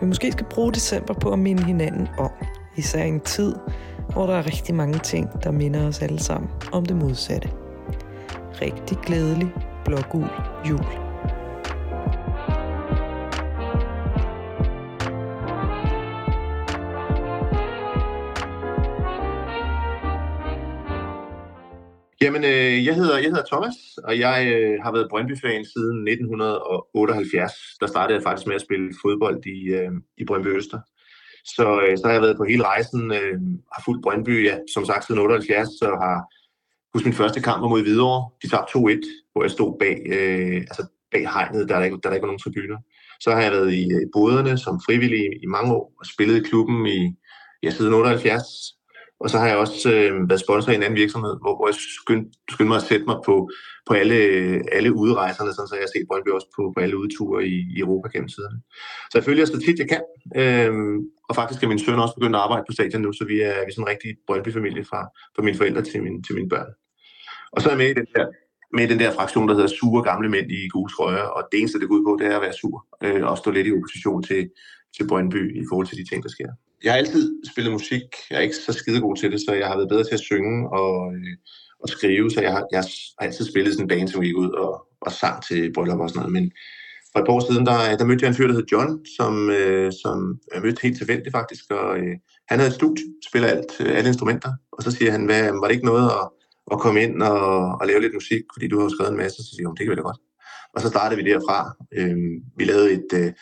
vi måske skal bruge december på at minde hinanden om. Især i en tid, hvor der er rigtig mange ting, der minder os alle sammen om det modsatte. Rigtig glædelig blågul jul. Jamen, jeg hedder Thomas, og jeg har været Brøndby-fan siden 1978. Der startede jeg faktisk med at spille fodbold i Brøndby Øster. Så har jeg været på hele rejsen, har fulgt Brøndby, ja, som sagt siden 78, så har husk min første kamp mod Hvidovre. De tabte 2-1, hvor jeg stod bag hegnet, der er ikke nogen tribuner. Så har jeg været i boderne som frivillig i mange år og spillet i klubben siden 78. Og så har jeg også været sponsor i en anden virksomhed, hvor jeg skyndte mig at sætte mig på alle uderejserne, sådan så jeg har set Brøndby også på alle udeture i Europa gennem tiderne. Så jeg følger så tit jeg kan, og faktisk er min søn også begyndt at arbejde på stadion nu, så vi er sådan en rigtig Brøndby-familie fra mine forældre til mine børn. Og så er jeg med i den der fraktion, der hedder Sure Gamle Mænd i Roer, og det eneste, det går ud på, det er at være sur og stå lidt i opposition til Brøndby i forhold til de ting, der sker. Jeg har altid spillet musik. Jeg er ikke så skidegod til det, så jeg har været bedre til at synge og skrive, så jeg har altid spillet sådan en band, som gik ud og sang til bryllup og sådan noget. Men for et par år siden, der mødte jeg en fyr, der hed John, som jeg mødte helt tilfældigt faktisk, og han havde et studie, spiller alle instrumenter, og så siger han, var det ikke noget at komme ind og lave lidt musik, fordi du har skrevet en masse, så siger han, det kan være godt. Og så startede vi derfra. Vi lavede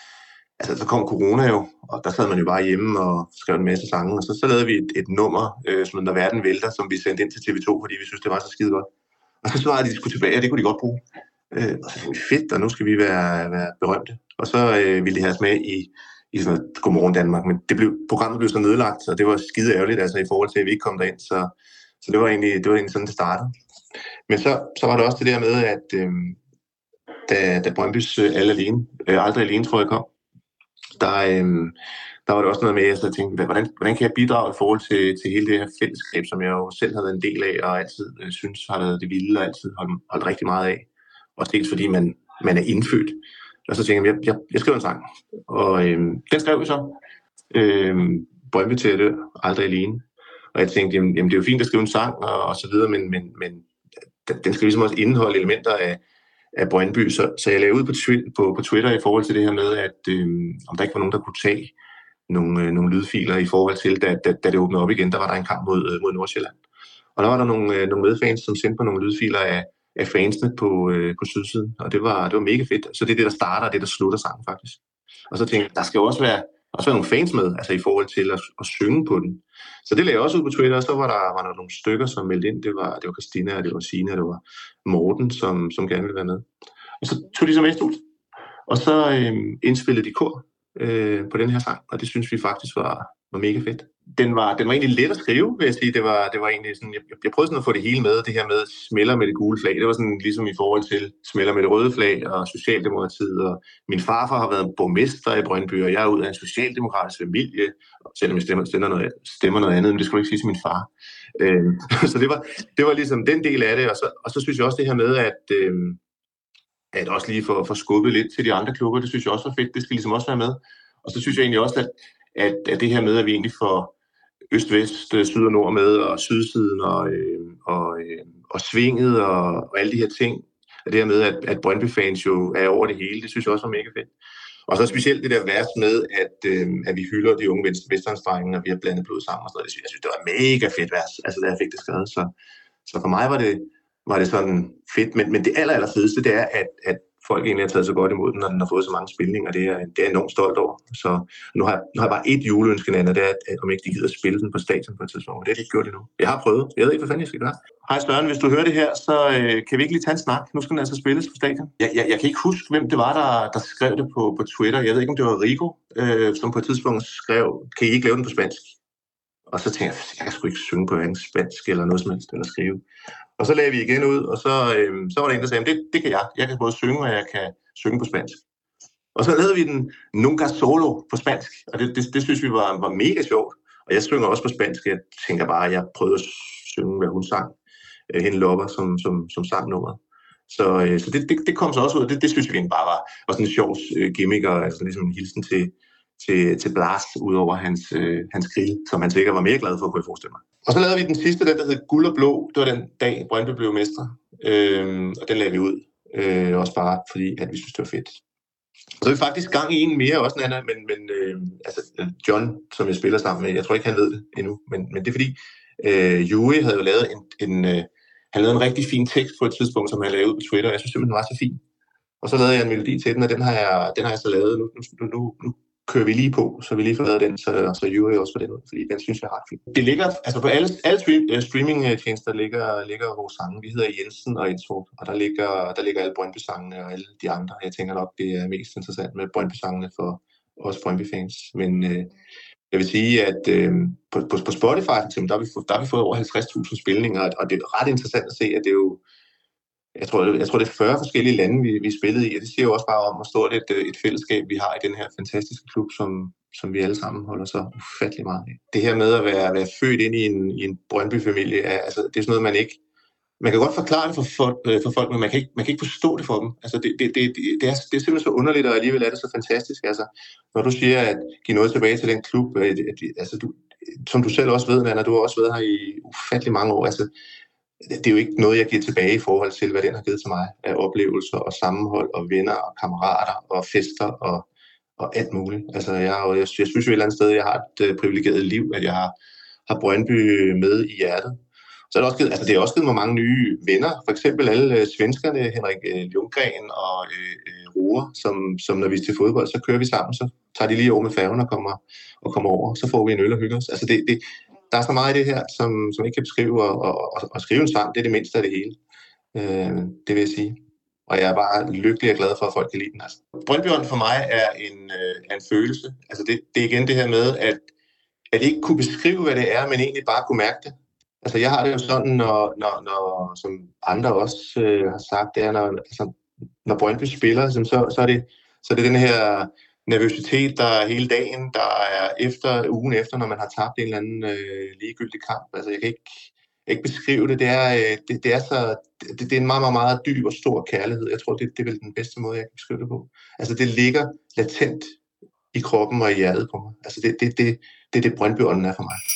så kom corona jo, og der sad man jo bare hjemme og skrev en masse sange, og så lavede vi et nummer, som Når Verden Vælter, som vi sendte ind til TV2, fordi vi synes det var så skide godt. Og så svarede de skulle tilbage, og det kunne de godt bruge. Og så tænkte vi, fedt, og nu skal vi være berømte. Og så ville de have os med i sådan noget Godmorgen Danmark, men programmet blev så nedlagt, og det var skide ærgerligt altså, i forhold til, at vi ikke kom derind, så det var egentlig sådan, det startede. Men så var det også det der med, at da Brøndbys aldrig alene, tror jeg, kom, der var det også noget med, at jeg tænkte, hvordan kan jeg bidrage i forhold til hele det her fællesskab, som jeg jo selv har været en del af, og altid synes har været det vilde, og altid holdt rigtig meget af. Også dels fordi man er indfødt. Og så tænkte jeg skrev en sang. Og den skrev jeg så. Brøndby til at dø, aldrig alene. Og jeg tænkte, jamen det er jo fint at skrive en sang, og så videre, men den skal ligesom også indeholde elementer af Brøndby, så jeg lavede ud på Twitter i forhold til det her med, at om der ikke var nogen, der kunne tage nogle lydfiler i forhold til, da det åbnede op igen, der var der en kamp mod Nordsjælland. Og der var der nogle medfans, som sendte på nogle lydfiler af fansene på sydsiden, og det var mega fedt. Så det er det, der starter, og det, der slutter sangen faktisk. Og så tænkte jeg, der skal jo også være nogle fans med, altså i forhold til at synge på den. Så det lagde jeg også ud på Twitter, og så var der nogle stykker, som meldte ind. Det var Christina, og det var Signe, og det var Morten, som gerne ville være med. Og så tog de så mest ud, og så indspillede de kor på den her sang, og det synes vi faktisk var mega fedt. Den var egentlig let at skrive, vil jeg sige. Det var egentlig sådan, jeg prøvede sådan at få det hele med, det her med smælder med det gule flag. Det var sådan ligesom i forhold til smælder med det røde flag og Socialdemokratiet. Og min farfar har været borgmester i Brøndby, og jeg er ud af en socialdemokratisk familie, selvom jeg stemmer noget andet, men det skulle jeg ikke sige til min far. Så det var ligesom den del af det, og så synes jeg også det her med, at også lige få skubbet lidt til de andre klubber, det synes jeg også var fedt. Det skal ligesom også være med. Og så synes jeg egentlig også, at det her med, at vi egentlig får øst-vest, syd og nord med, og sydsiden og svinget og alle de her ting, og det her med, at Brøndby-fans jo er over det hele, det synes jeg også var mega fedt. Og så specielt det der vers med, at vi hylder de unge vesternsdrengene, og vi har blandet blod sammen og sådan noget. Jeg synes, det var mega fedt vers, altså da jeg fik det skrevet. Så for mig var det sådan fedt, men det allerfedeste, det er, at folk egentlig har taget så godt imod den, når den har fået så mange spilninger. Det er enormt stolt over. Så nu har jeg bare et juleønske, Nanna, det er, at om ikke de gider spille den på stadion på et tidspunkt. Det har de ikke gjort endnu. Jeg har prøvet. Jeg ved ikke, hvad fanden jeg skal gøre. Hej Støren, hvis du hører det her, så kan vi ikke lige tage en snak. Nu skal den altså spilles på stadion. Jeg kan ikke huske, hvem det var, der skrev det på Twitter. Jeg ved ikke, om det var Rico, som på et tidspunkt skrev, kan I ikke lave den på spansk? Og så tænkte jeg kan sgu ikke synge på hverken spansk eller noget som helst, eller skrive. Og så lagde vi igen ud, og så var der en, der sagde, det kan jeg. Jeg kan både synge, og jeg kan synge på spansk. Og så lavede vi den Nunga Solo på spansk, og det synes vi var mega sjovt. Og jeg synger også på spansk, jeg tænker bare, at jeg prøvede at synge, hvad hun sang. Hende Lopper, som sang nummeret. Så det kom så også ud, og det synes vi egentlig bare var sådan en sjov gimmick, og altså ligesom en hilsen til Blas, ud over hans grill, som han sikkert var mere glad for, kunne jeg forestille mig. Og så lavede vi den sidste, den der hed Guld og Blå. Det var den dag, Brøndby blev mestre. Og den lavede vi ud. Også bare fordi, at vi synes, det var fedt. Så er vi faktisk gang i en mere også, Nanna, men John, som jeg spiller sammen med, jeg tror ikke, han ved det endnu, men det er fordi, Juri havde jo lavet han lavede en rigtig fin tekst på et tidspunkt, som han lavede ud på Twitter, og jeg synes simpelthen, den var så fin. Og så lavede jeg en melodi til den, og den har jeg så lavet nu. Kører vi lige på, så vi lige får lavet den, så Juri også for den ud, fordi den synes jeg er ret fint. Det ligger, altså på alle streamingtjenester ligger vores sange. Vi hedder Jensen og Intro, og der ligger alle Brøndby-sangene og alle de andre. Jeg tænker nok, det er mest interessant med Brøndby-sangene for os Brøndby-fans. Men jeg vil sige, at på Spotify, der har vi fået over 50.000 spilninger, og det er ret interessant at se, at det er jo, jeg tror, det er 40 forskellige lande, vi spillede i, og det siger jo også bare om, hvor stort et fællesskab vi har i den her fantastiske klub, som vi alle sammen holder så ufattelig meget af. Det her med at være født ind i en Brøndby-familie, altså, det er sådan noget, man ikke... Man kan godt forklare det for folk, men man kan ikke forstå det for dem. Altså, det er simpelthen så underligt, og alligevel er det så fantastisk. Altså, når du siger, at give noget tilbage til den klub, altså, som du selv også ved, Nanna, du har også været her i ufattelig mange år, altså... Det er jo ikke noget, jeg giver tilbage i forhold til, hvad den har givet til mig af oplevelser og sammenhold og venner og kammerater og fester og alt muligt. Altså, jeg synes jo et eller andet sted, at jeg har et privilegeret liv, at jeg har Brøndby med i hjertet. Så er det også givet, altså, det har også givet mig mange nye venner. For eksempel alle svenskerne, Henrik Ljunggren og Roer, som når vi er til fodbold, så kører vi sammen, så tager de lige over med færgen og kommer over, så får vi en øl og hygger os. Altså, der er så meget i det her, som ikke kan beskrive, og skrive en sang, det er det mindste af det hele. Det vil jeg sige. Og jeg er bare lykkelig og glad for, at folk kan lide den. Altså. Brøndbyånden for mig er en følelse. Altså det er igen det her med, at ikke kunne beskrive, hvad det er, men egentlig bare kunne mærke det. Altså jeg har det jo sådan, når som andre også har sagt, det er, når Brøndby spiller, så er det den her... nervøsitet, der er hele dagen, der er ugen efter, når man har tabt en eller anden ligegyldig kamp. Altså, jeg kan ikke beskrive det. Det er en meget, meget, meget dyb og stor kærlighed. Jeg tror, det er vel den bedste måde, jeg kan beskrive det på. Altså, det ligger latent i kroppen og i hjertet på mig. Altså, det er det Brøndby-ånden er for mig.